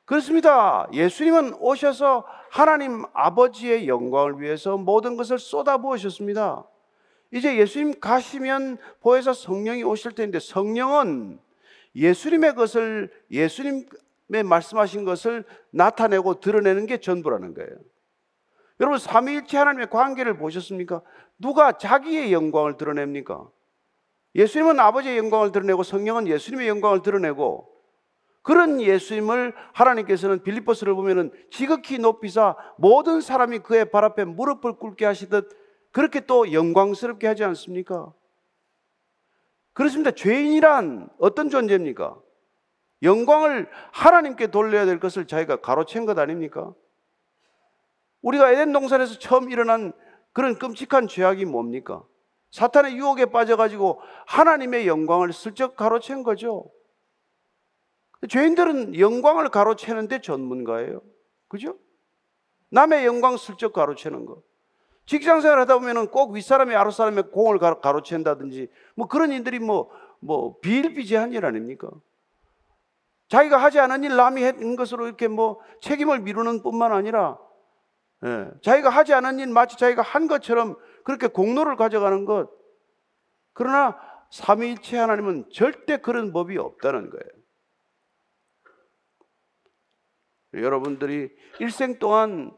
그렇습니다. 예수님은 오셔서 하나님 아버지의 영광을 위해서 모든 것을 쏟아부으셨습니다. 이제 예수님 가시면 보혜사 성령이 오실 텐데, 성령은 예수님의 것을, 예수님의 말씀하신 것을 나타내고 드러내는 게 전부라는 거예요. 여러분, 삼위일체 하나님의 관계를 보셨습니까? 누가 자기의 영광을 드러냅니까? 예수님은 아버지의 영광을 드러내고 성령은 예수님의 영광을 드러내고, 그런 예수님을 하나님께서는 빌립보서를 보면은 지극히 높이사 모든 사람이 그의 발 앞에 무릎을 꿇게 하시듯 그렇게 또 영광스럽게 하지 않습니까? 그렇습니다. 죄인이란 어떤 존재입니까? 영광을 하나님께 돌려야 될 것을 자기가 가로챈 것 아닙니까? 우리가 에덴 동산에서 처음 일어난 그런 끔찍한 죄악이 뭡니까? 사탄의 유혹에 빠져가지고 하나님의 영광을 슬쩍 가로챈 거죠. 죄인들은 영광을 가로채는데 전문가예요. 그죠? 남의 영광 슬쩍 가로채는 거. 직장생활 하다 보면은 꼭 윗사람이 아랫사람의 공을 가로챈다든지 뭐 그런 일들이 뭐, 뭐 비일비재한 일 아닙니까? 자기가 하지 않은 일 남이 한 것으로 이렇게 뭐 책임을 미루는 뿐만 아니라 예, 자기가 하지 않은 일 마치 자기가 한 것처럼 그렇게 공로를 가져가는 것. 그러나 삼위일체 하나님은 절대 그런 법이 없다는 거예요. 여러분들이 일생 동안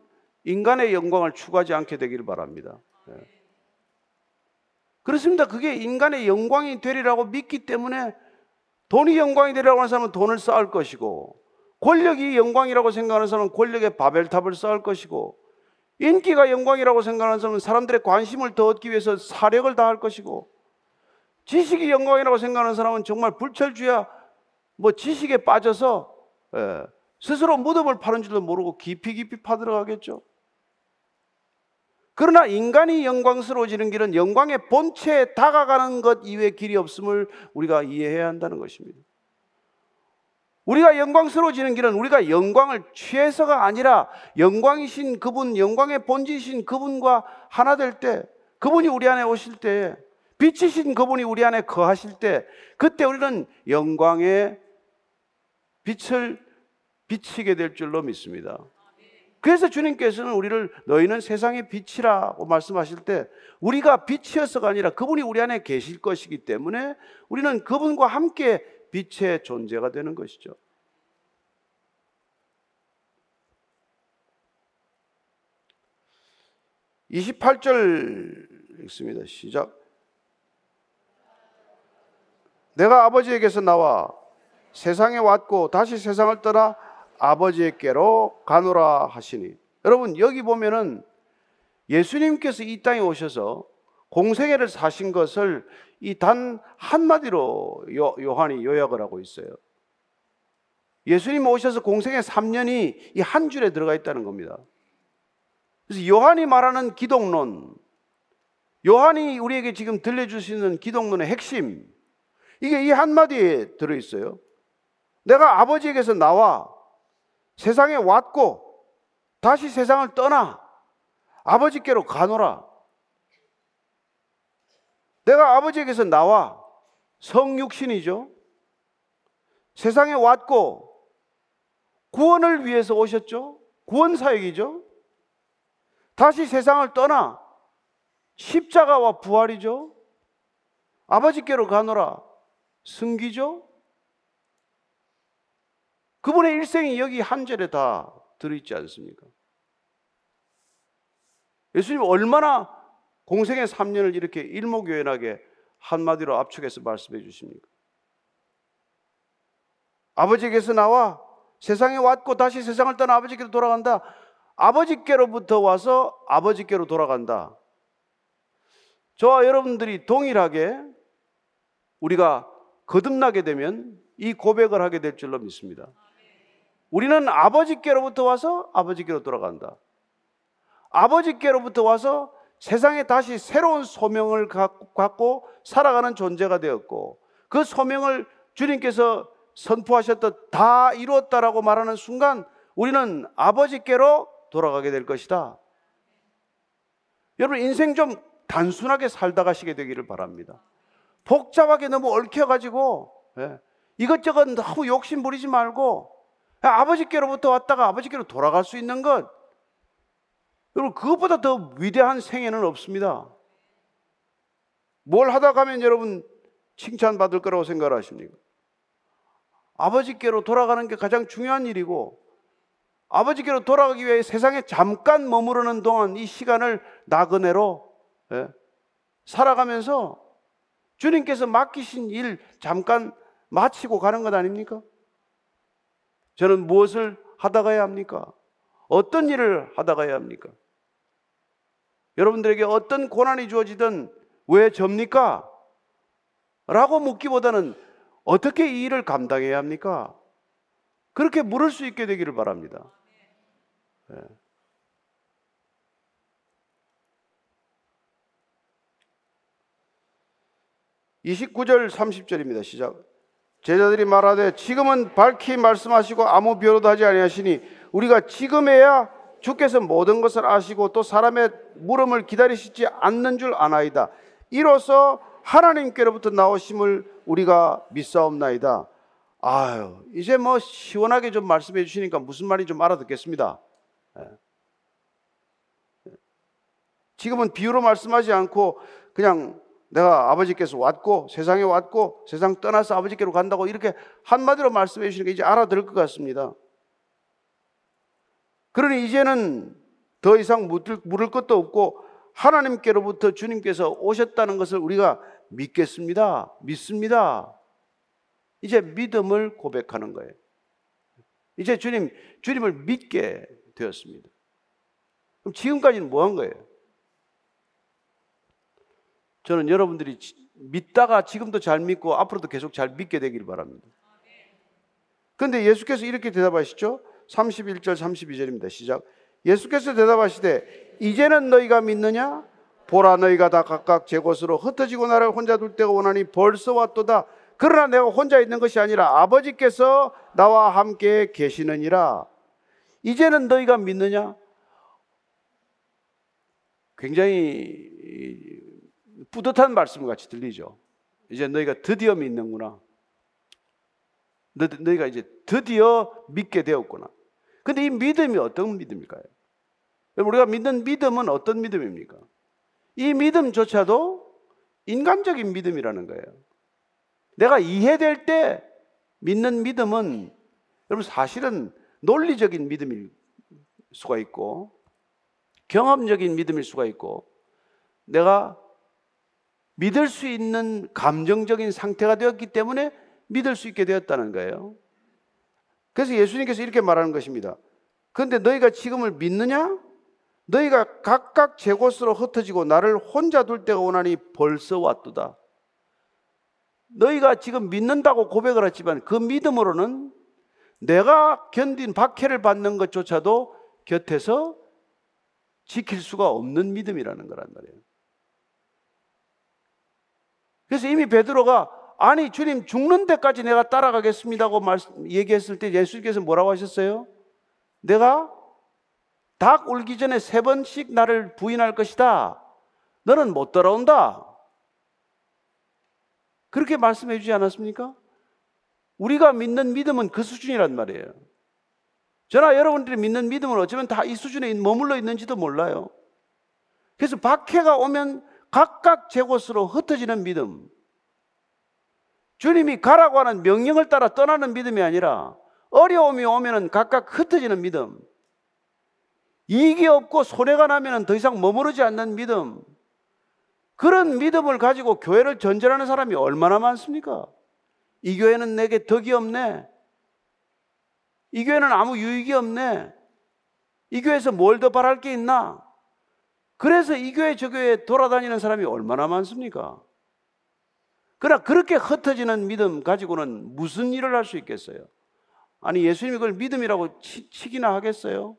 인간의 영광을 추구하지 않게 되기를 바랍니다. 예. 그렇습니다. 그게 인간의 영광이 되리라고 믿기 때문에 돈이 영광이 되리라고 하는 사람은 돈을 쌓을 것이고, 권력이 영광이라고 생각하는 사람은 권력의 바벨탑을 쌓을 것이고, 인기가 영광이라고 생각하는 사람은 사람들의 관심을 더 얻기 위해서 사력을 다할 것이고, 지식이 영광이라고 생각하는 사람은 정말 불철주야 뭐 지식에 빠져서 예. 스스로 무덤을 파는 줄도 모르고 깊이 깊이 파들어가겠죠. 그러나 인간이 영광스러워지는 길은 영광의 본체에 다가가는 것 이외의 길이 없음을 우리가 이해해야 한다는 것입니다. 우리가 영광스러워지는 길은 우리가 영광을 취해서가 아니라 영광이신 그분, 영광의 본질이신 그분과 하나 될 때, 그분이 우리 안에 오실 때, 빛이신 그분이 우리 안에 거하실 때, 그때 우리는 영광의 빛을 비치게 될 줄로 믿습니다. 그래서 주님께서는 우리를 너희는 세상의 빛이라고 말씀하실 때 우리가 빛이어서가 아니라 그분이 우리 안에 계실 것이기 때문에 우리는 그분과 함께 빛의 존재가 되는 것이죠. 이십팔 절 읽습니다. 시작. 내가 아버지에게서 나와 세상에 왔고 다시 세상을 떠나 아버지께로 가노라 하시니, 여러분 여기 보면은 예수님께서 이 땅에 오셔서 공생애를 사신 것을 이 단 한마디로 요, 요한이 요약을 하고 있어요. 예수님 오셔서 공생애 삼 년이 이 한 줄에 들어가 있다는 겁니다. 그래서 요한이 말하는 기독론, 요한이 우리에게 지금 들려주시는 기독론의 핵심, 이게 이 한마디에 들어있어요. 내가 아버지에게서 나와 세상에 왔고 다시 세상을 떠나 아버지께로 가노라. 내가 아버지에게서 나와, 성육신이죠. 세상에 왔고 구원을 위해서 오셨죠. 구원사역이죠. 다시 세상을 떠나 십자가와 부활이죠. 아버지께로 가노라. 승기죠. 그분의 일생이 여기 한 절에 다 들어있지 않습니까? 예수님 얼마나 공생의 삼 년을 이렇게 일목요연하게 한마디로 압축해서 말씀해 주십니까? 아버지께서 나와 세상에 왔고 다시 세상을 떠나 아버지께로 돌아간다. 아버지께로부터 와서 아버지께로 돌아간다. 저와 여러분들이 동일하게 우리가 거듭나게 되면 이 고백을 하게 될 줄로 믿습니다. 우리는 아버지께로부터 와서 아버지께로 돌아간다. 아버지께로부터 와서 세상에 다시 새로운 소명을 갖고 살아가는 존재가 되었고, 그 소명을 주님께서 선포하셨듯 다 이루었다라고 말하는 순간 우리는 아버지께로 돌아가게 될 것이다. 여러분, 인생 좀 단순하게 살다 가시게 되기를 바랍니다. 복잡하게 너무 얽혀가지고 이것저것 너무 욕심 부리지 말고 아버지께로부터 왔다가 아버지께로 돌아갈 수 있는 것, 여러분 그것보다 더 위대한 생애는 없습니다. 뭘 하다 가면 여러분 칭찬받을 거라고 생각하십니까? 아버지께로 돌아가는 게 가장 중요한 일이고, 아버지께로 돌아가기 위해 세상에 잠깐 머무르는 동안 이 시간을 나그네로 살아가면서 주님께서 맡기신 일 잠깐 마치고 가는 것 아닙니까? 저는 무엇을 하다 가야 합니까? 어떤 일을 하다 가야 합니까? 여러분들에게 어떤 고난이 주어지든 왜 접니까? 라고 묻기보다는 어떻게 이 일을 감당해야 합니까? 그렇게 물을 수 있게 되기를 바랍니다. 네. 이십구 절 삼십 절입니다. 시작. 제자들이 말하되 지금은 밝히 말씀하시고 아무 비유로도 하지 아니하시니 우리가 지금에야 주께서 모든 것을 아시고 또 사람의 물음을 기다리시지 않는 줄 아나이다. 이로써 하나님께로부터 나오심을 우리가 믿사옵나이다. 아유, 이제 뭐 시원하게 좀 말씀해 주시니까 무슨 말인지 좀 알아듣겠습니다. 지금은 비유로 말씀하지 않고 그냥 내가 아버지께서 왔고 세상에 왔고 세상 떠나서 아버지께로 간다고 이렇게 한마디로 말씀해 주시니까 이제 알아들을 것 같습니다. 그러니 이제는 더 이상 물을 것도 없고 하나님께로부터 주님께서 오셨다는 것을 우리가 믿겠습니다. 믿습니다. 이제 믿음을 고백하는 거예요. 이제 주님, 주님을 믿게 되었습니다. 그럼 지금까지는 뭐 한 거예요? 저는 여러분들이 믿다가 지금도 잘 믿고 앞으로도 계속 잘 믿게 되기를 바랍니다. 그런데 예수께서 이렇게 대답하시죠. 삼십일 절 삼십이 절입니다. 시작. 예수께서 대답하시되 이제는 너희가 믿느냐? 보라, 너희가 다 각각 제 곳으로 흩어지고 나를 혼자 둘 때가 오나니 벌써 왔도다. 그러나 내가 혼자 있는 것이 아니라 아버지께서 나와 함께 계시느니라. 이제는 너희가 믿느냐? 굉장히 뿌듯한 말씀 같이 들리죠. 이제 너희가 드디어 믿는구나. 너, 너희가 이제 드디어 믿게 되었구나. 근데 이 믿음이 어떤 믿음일까요? 우리가 믿는 믿음은 어떤 믿음입니까? 이 믿음조차도 인간적인 믿음이라는 거예요. 내가 이해될 때 믿는 믿음은 여러분 사실은 논리적인 믿음일 수가 있고 경험적인 믿음일 수가 있고 내가 믿을 수 있는 감정적인 상태가 되었기 때문에 믿을 수 있게 되었다는 거예요. 그래서 예수님께서 이렇게 말하는 것입니다. 그런데 너희가 지금을 믿느냐? 너희가 각각 제 곳으로 흩어지고 나를 혼자 둘 때가 오나니 벌써 왔도다. 너희가 지금 믿는다고 고백을 했지만 그 믿음으로는 내가 견딘 박해를 받는 것조차도 곁에서 지킬 수가 없는 믿음이라는 거란 말이에요. 그래서 이미 베드로가 아니 주님 죽는 데까지 내가 따라가겠습니다고 말씀, 얘기했을 때 예수께서 뭐라고 하셨어요? 내가 닭 울기 전에 세 번씩 나를 부인할 것이다. 너는 못 돌아온다. 그렇게 말씀해 주지 않았습니까? 우리가 믿는 믿음은 그 수준이란 말이에요. 저나 여러분들이 믿는 믿음은 어쩌면 다 이 수준에 머물러 있는지도 몰라요. 그래서 박해가 오면 각각 제 곳으로 흩어지는 믿음, 주님이 가라고 하는 명령을 따라 떠나는 믿음이 아니라 어려움이 오면 각각 흩어지는 믿음, 이익이 없고 손해가 나면 더 이상 머무르지 않는 믿음, 그런 믿음을 가지고 교회를 전전하는 사람이 얼마나 많습니까? 이 교회는 내게 덕이 없네, 이 교회는 아무 유익이 없네, 이 교회에서 뭘 더 바랄 게 있나, 그래서 이 교회 저 교회 돌아다니는 사람이 얼마나 많습니까? 그러나 그렇게 흩어지는 믿음 가지고는 무슨 일을 할 수 있겠어요? 아니 예수님이 그걸 믿음이라고 치, 치기나 하겠어요?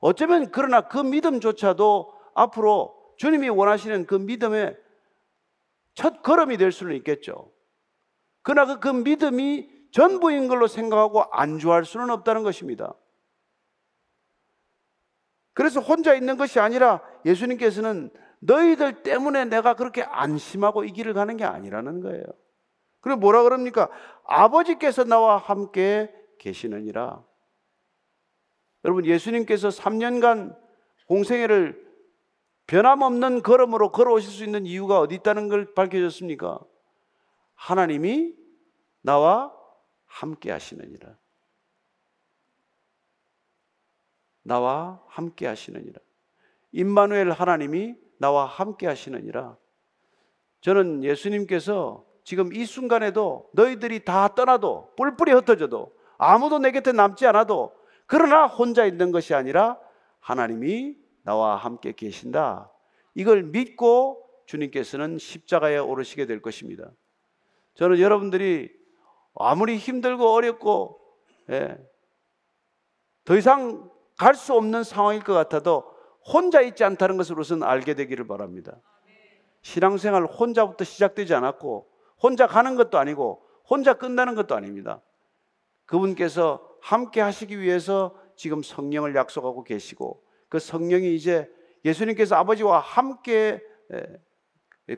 어쩌면 그러나 그 믿음조차도 앞으로 주님이 원하시는 그 믿음의 첫 걸음이 될 수는 있겠죠. 그러나 그, 그 믿음이 전부인 걸로 생각하고 안주할 수는 없다는 것입니다. 그래서 혼자 있는 것이 아니라 예수님께서는 너희들 때문에 내가 그렇게 안심하고 이 길을 가는 게 아니라는 거예요. 그럼 뭐라 그럽니까? 아버지께서 나와 함께 계시느니라. 여러분 예수님께서 삼 년간 공생애를 변함없는 걸음으로 걸어오실 수 있는 이유가 어디 있다는 걸 밝혀줬습니까? 하나님이 나와 함께 하시느니라. 나와 함께 하시느니라. 임마누엘 하나님이 나와 함께 하시느니라. 저는 예수님께서 지금 이 순간에도 너희들이 다 떠나도 뿔뿔이 흩어져도 아무도 내 곁에 남지 않아도 그러나 혼자 있는 것이 아니라 하나님이 나와 함께 계신다. 이걸 믿고 주님께서는 십자가에 오르시게 될 것입니다. 저는 여러분들이 아무리 힘들고 어렵고 예, 더 이상 갈 수 없는 상황일 것 같아도 혼자 있지 않다는 것을 우선 알게 되기를 바랍니다. 신앙생활 혼자부터 시작되지 않았고 혼자 가는 것도 아니고 혼자 끝나는 것도 아닙니다. 그분께서 함께 하시기 위해서 지금 성령을 약속하고 계시고 그 성령이 이제 예수님께서 아버지와 함께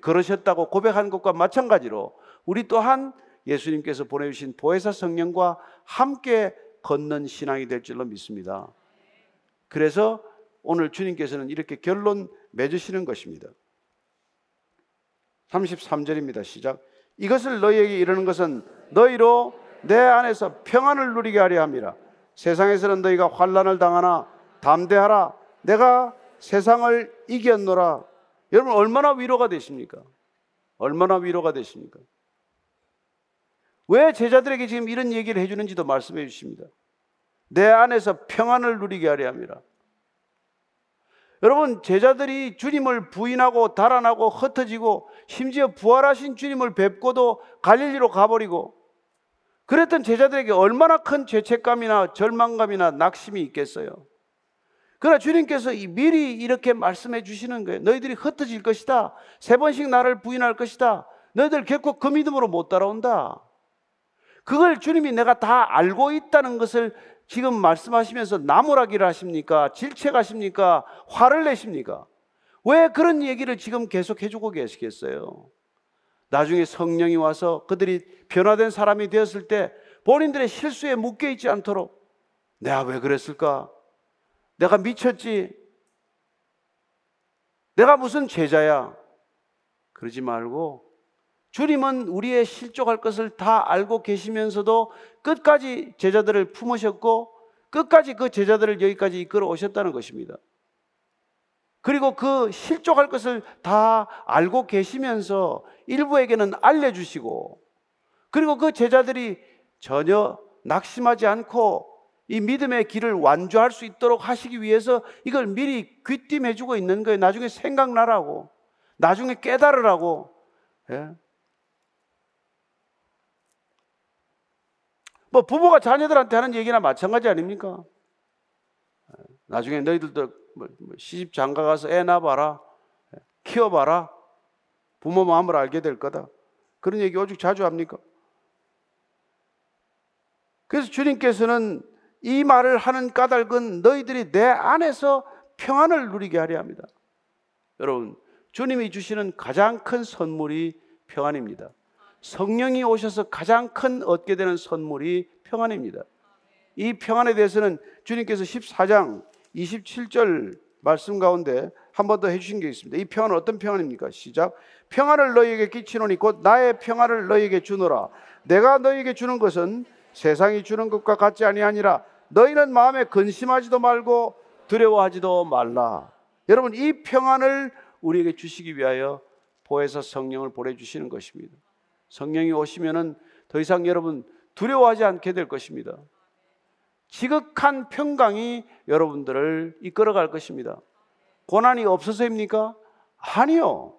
걸으셨다고 고백한 것과 마찬가지로 우리 또한 예수님께서 보내주신 보혜사 성령과 함께 걷는 신앙이 될 줄로 믿습니다. 그래서 오늘 주님께서는 이렇게 결론 맺으시는 것입니다. 삼십삼 절입니다. 시작. 이것을 너희에게 이르는 것은 너희로 내 안에서 평안을 누리게 하려 함이라. 세상에서는 너희가 환난을 당하나 담대하라. 내가 세상을 이겼노라. 여러분 얼마나 위로가 되십니까? 얼마나 위로가 되십니까? 왜 제자들에게 지금 이런 얘기를 해주는지도 말씀해 주십니다. 내 안에서 평안을 누리게 하려 함이라. 여러분 제자들이 주님을 부인하고 달아나고 흩어지고 심지어 부활하신 주님을 뵙고도 갈릴리로 가버리고 그랬던 제자들에게 얼마나 큰 죄책감이나 절망감이나 낙심이 있겠어요. 그러나 주님께서 미리 이렇게 말씀해 주시는 거예요. 너희들이 흩어질 것이다. 세 번씩 나를 부인할 것이다. 너희들 결코 그 믿음으로 못 따라온다. 그걸 주님이 내가 다 알고 있다는 것을 지금 말씀하시면서 나무라기를 하십니까? 질책하십니까? 화를 내십니까? 왜 그런 얘기를 지금 계속 해주고 계시겠어요? 나중에 성령이 와서 그들이 변화된 사람이 되었을 때 본인들의 실수에 묶여있지 않도록 내가 왜 그랬을까? 내가 미쳤지? 내가 무슨 죄자야? 그러지 말고 주님은 우리의 실족할 것을 다 알고 계시면서도 끝까지 제자들을 품으셨고 끝까지 그 제자들을 여기까지 이끌어 오셨다는 것입니다. 그리고 그 실족할 것을 다 알고 계시면서 일부에게는 알려주시고 그리고 그 제자들이 전혀 낙심하지 않고 이 믿음의 길을 완주할 수 있도록 하시기 위해서 이걸 미리 귀띔해주고 있는 거예요. 나중에 생각나라고, 나중에 깨달으라고. 예? 뭐 부모가 자녀들한테 하는 얘기나 마찬가지 아닙니까? 나중에 너희들도 시집 장가가서 애 낳아봐라, 키워봐라. 부모 마음을 알게 될 거다. 그런 얘기 오죽 자주 합니까? 그래서 주님께서는 이 말을 하는 까닭은 너희들이 내 안에서 평안을 누리게 하려 합니다. 여러분, 주님이 주시는 가장 큰 선물이 평안입니다. 성령이 오셔서 가장 큰 얻게 되는 선물이 평안입니다. 이 평안에 대해서는 주님께서 십사 장 이십칠 절 말씀 가운데 한 번 더 해주신 게 있습니다. 이 평안은 어떤 평안입니까? 시작. 평안을 너희에게 끼치노니 곧 나의 평안을 너희에게 주노라. 내가 너희에게 주는 것은 세상이 주는 것과 같지 아니하니라. 너희는 마음에 근심하지도 말고 두려워하지도 말라. 여러분, 이 평안을 우리에게 주시기 위하여 보혜사 성령을 보내주시는 것입니다. 성령이 오시면은 더 이상 여러분 두려워하지 않게 될 것입니다. 지극한 평강이 여러분들을 이끌어갈 것입니다. 고난이 없어서입니까? 아니요.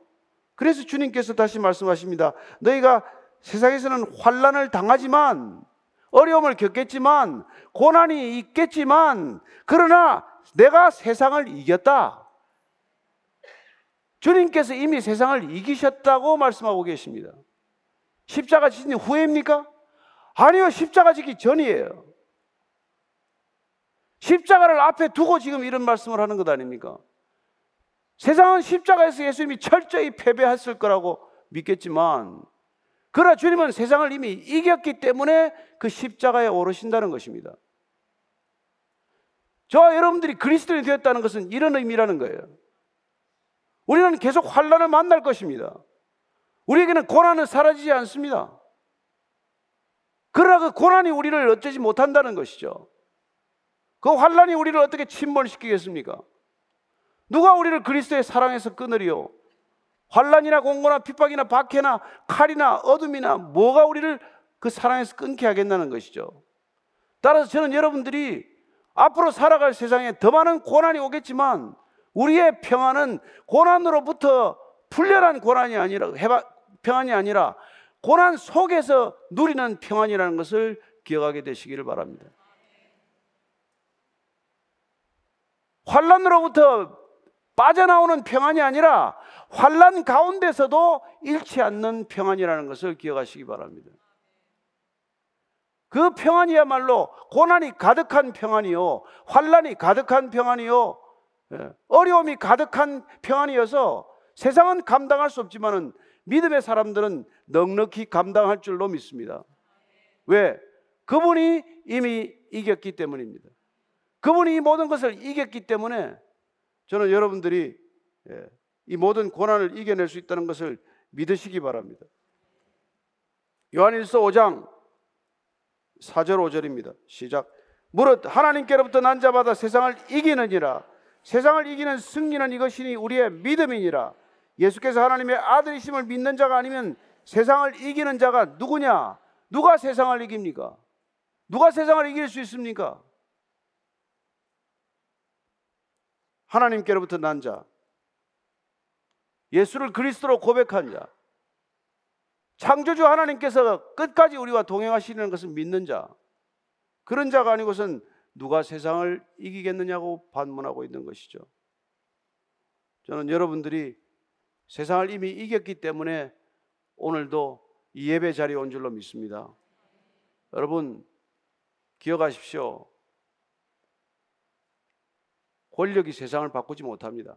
그래서 주님께서 다시 말씀하십니다. 너희가 세상에서는 환난을 당하지만, 어려움을 겪겠지만, 고난이 있겠지만, 그러나 내가 세상을 이겼다. 주님께서 이미 세상을 이기셨다고 말씀하고 계십니다. 십자가 지신 후에입니까? 아니요, 십자가 지기 전이에요. 십자가를 앞에 두고 지금 이런 말씀을 하는 것 아닙니까? 세상은 십자가에서 예수님이 철저히 패배했을 거라고 믿겠지만, 그러나 주님은 세상을 이미 이겼기 때문에 그 십자가에 오르신다는 것입니다. 저와 여러분들이 그리스도인이 되었다는 것은 이런 의미라는 거예요. 우리는 계속 환난을 만날 것입니다. 우리에게는 고난은 사라지지 않습니다. 그러나 그 고난이 우리를 어쩌지 못한다는 것이죠. 그 환난이 우리를 어떻게 침몰시키겠습니까? 누가 우리를 그리스도의 사랑에서 끊으리요? 환난이나 공고나 핍박이나 박해나 칼이나 어둠이나 뭐가 우리를 그 사랑에서 끊게 하겠다는 것이죠. 따라서 저는 여러분들이 앞으로 살아갈 세상에 더 많은 고난이 오겠지만, 우리의 평안은 고난으로부터 풀려난 고난이 아니라, 해방, 평안이 아니라 고난 속에서 누리는 평안이라는 것을 기억하게 되시기를 바랍니다. 환난으로부터 빠져나오는 평안이 아니라 환난 가운데서도 잃지 않는 평안이라는 것을 기억하시기 바랍니다. 그 평안이야말로 고난이 가득한 평안이요, 환난이 가득한 평안이요, 어려움이 가득한 평안이어서 세상은 감당할 수 없지만은 믿음의 사람들은 넉넉히 감당할 줄로 믿습니다. 왜? 그분이 이미 이겼기 때문입니다. 그분이 이 모든 것을 이겼기 때문에 저는 여러분들이 이 모든 고난을 이겨낼 수 있다는 것을 믿으시기 바랍니다. 요한일서 오 장 사 절 오 절입니다. 시작. 무릇 하나님께로부터 난 자마다 세상을 이기느니라. 세상을 이기는 승리는 이것이니 우리의 믿음이니라. 예수께서 하나님의 아들이심을 믿는 자가 아니면 세상을 이기는 자가 누구냐? 누가 세상을 이깁니까? 누가 세상을 이길 수 있습니까? 하나님께로부터 난 자, 예수를 그리스도로 고백한 자, 창조주 하나님께서 끝까지 우리와 동행하시는 것을 믿는 자, 그런 자가 아니고선 누가 세상을 이기겠느냐고 반문하고 있는 것이죠. 저는 여러분들이 세상을 이미 이겼기 때문에 오늘도 이 예배 자리에 온 줄로 믿습니다. 여러분, 기억하십시오. 권력이 세상을 바꾸지 못합니다.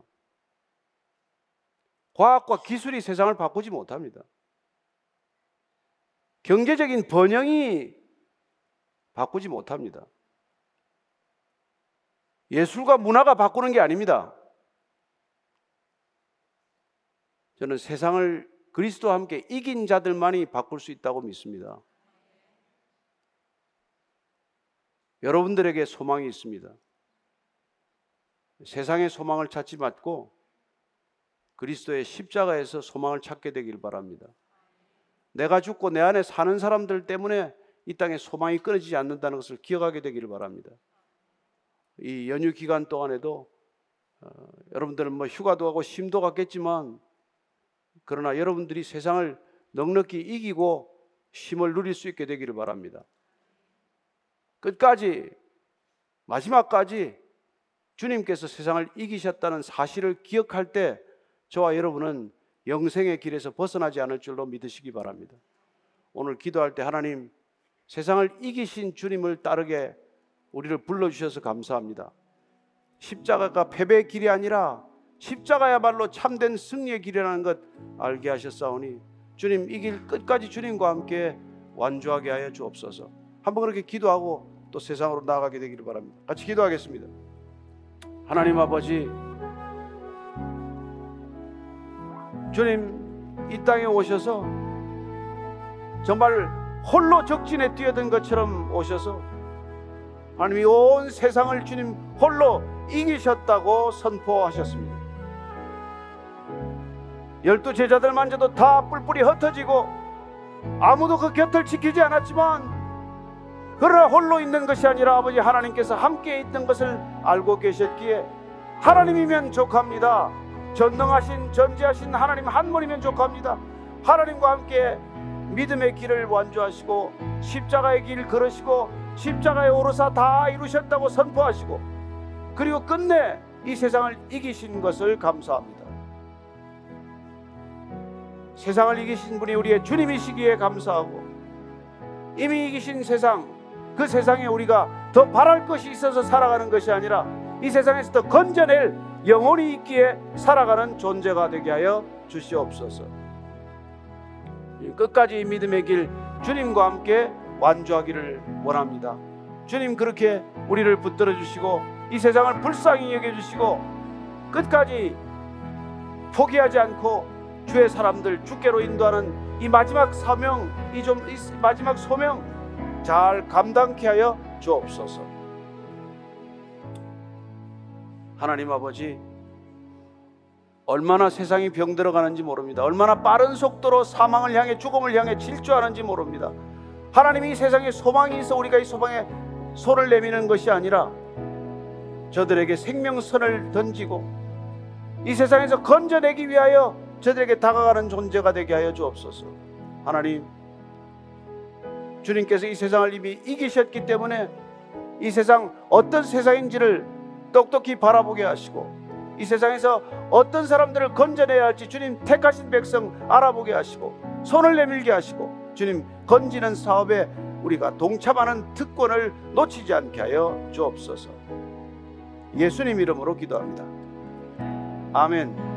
과학과 기술이 세상을 바꾸지 못합니다. 경제적인 번영이 바꾸지 못합니다. 예술과 문화가 바꾸는 게 아닙니다. 저는 세상을 그리스도와 함께 이긴 자들만이 바꿀 수 있다고 믿습니다. 여러분들에게 소망이 있습니다. 세상의 소망을 찾지 말고 그리스도의 십자가에서 소망을 찾게 되길 바랍니다. 내가 죽고 내 안에 사는 사람들 때문에 이 땅에 소망이 끊어지지 않는다는 것을 기억하게 되기를 바랍니다. 이 연휴 기간 동안에도 어, 여러분들은 뭐 휴가도 하고 쉼도 갔겠지만, 그러나 여러분들이 세상을 넉넉히 이기고 쉼을 누릴 수 있게 되기를 바랍니다. 끝까지, 마지막까지 주님께서 세상을 이기셨다는 사실을 기억할 때 저와 여러분은 영생의 길에서 벗어나지 않을 줄로 믿으시기 바랍니다. 오늘 기도할 때 하나님, 세상을 이기신 주님을 따르게 우리를 불러주셔서 감사합니다. 십자가가 패배의 길이 아니라 십자가야말로 참된 승리의 길이라는 것 알게 하셨사오니 주님, 이 길 끝까지 주님과 함께 완주하게 하여 주옵소서. 한번 그렇게 기도하고 또 세상으로 나아가게 되기를 바랍니다. 같이 기도하겠습니다. 하나님 아버지, 주님 이 땅에 오셔서 정말 홀로 적진에 뛰어든 것처럼 오셔서 하나님이 온 세상을 주님 홀로 이기셨다고 선포하셨습니다. 열두 제자들만 저도 다 뿔뿔이 흩어지고 아무도 그 곁을 지키지 않았지만, 그러나 홀로 있는 것이 아니라 아버지 하나님께서 함께 있던 것을 알고 계셨기에 하나님이면 족합니다. 전능하신 전지하신 하나님 한 분이면 족합니다. 하나님과 함께 믿음의 길을 완주하시고 십자가의 길 걸으시고 십자가의 오르사 다 이루셨다고 선포하시고, 그리고 끝내 이 세상을 이기신 것을 감사합니다. 세상을 이기신 분이 우리의 주님이시기에 감사하고, 이미 이기신 세상, 그 세상에 우리가 더 바랄 것이 있어서 살아가는 것이 아니라 이 세상에서 더 건져낼 영혼이 있기에 살아가는 존재가 되게 하여 주시옵소서. 끝까지 믿음의 길 주님과 함께 완주하기를 원합니다. 주님, 그렇게 우리를 붙들어 주시고 이 세상을 불쌍히 여겨주시고 끝까지 포기하지 않고 주의 사람들 주께로 인도하는 이 마지막 사명, 이, 좀, 이 마지막 소명 잘 감당케 하여 주옵소서. 하나님 아버지, 얼마나 세상이 병들어 가는지 모릅니다. 얼마나 빠른 속도로 사망을 향해 죽음을 향해 질주하는지 모릅니다. 하나님이 세상에 소망이 있어 우리가 이 소망에 손을 내미는 것이 아니라 저들에게 생명선을 던지고 이 세상에서 건져내기 위하여 저들에게 다가가는 존재가 되게 하여 주옵소서. 하나님, 주님께서 이 세상을 이미 이기셨기 때문에 이 세상 어떤 세상인지를 똑똑히 바라보게 하시고 이 세상에서 어떤 사람들을 건져내야 할지 주님 택하신 백성 알아보게 하시고 손을 내밀게 하시고 주님 건지는 사업에 우리가 동참하는 특권을 놓치지 않게 하여 주옵소서. 예수님 이름으로 기도합니다. 아멘.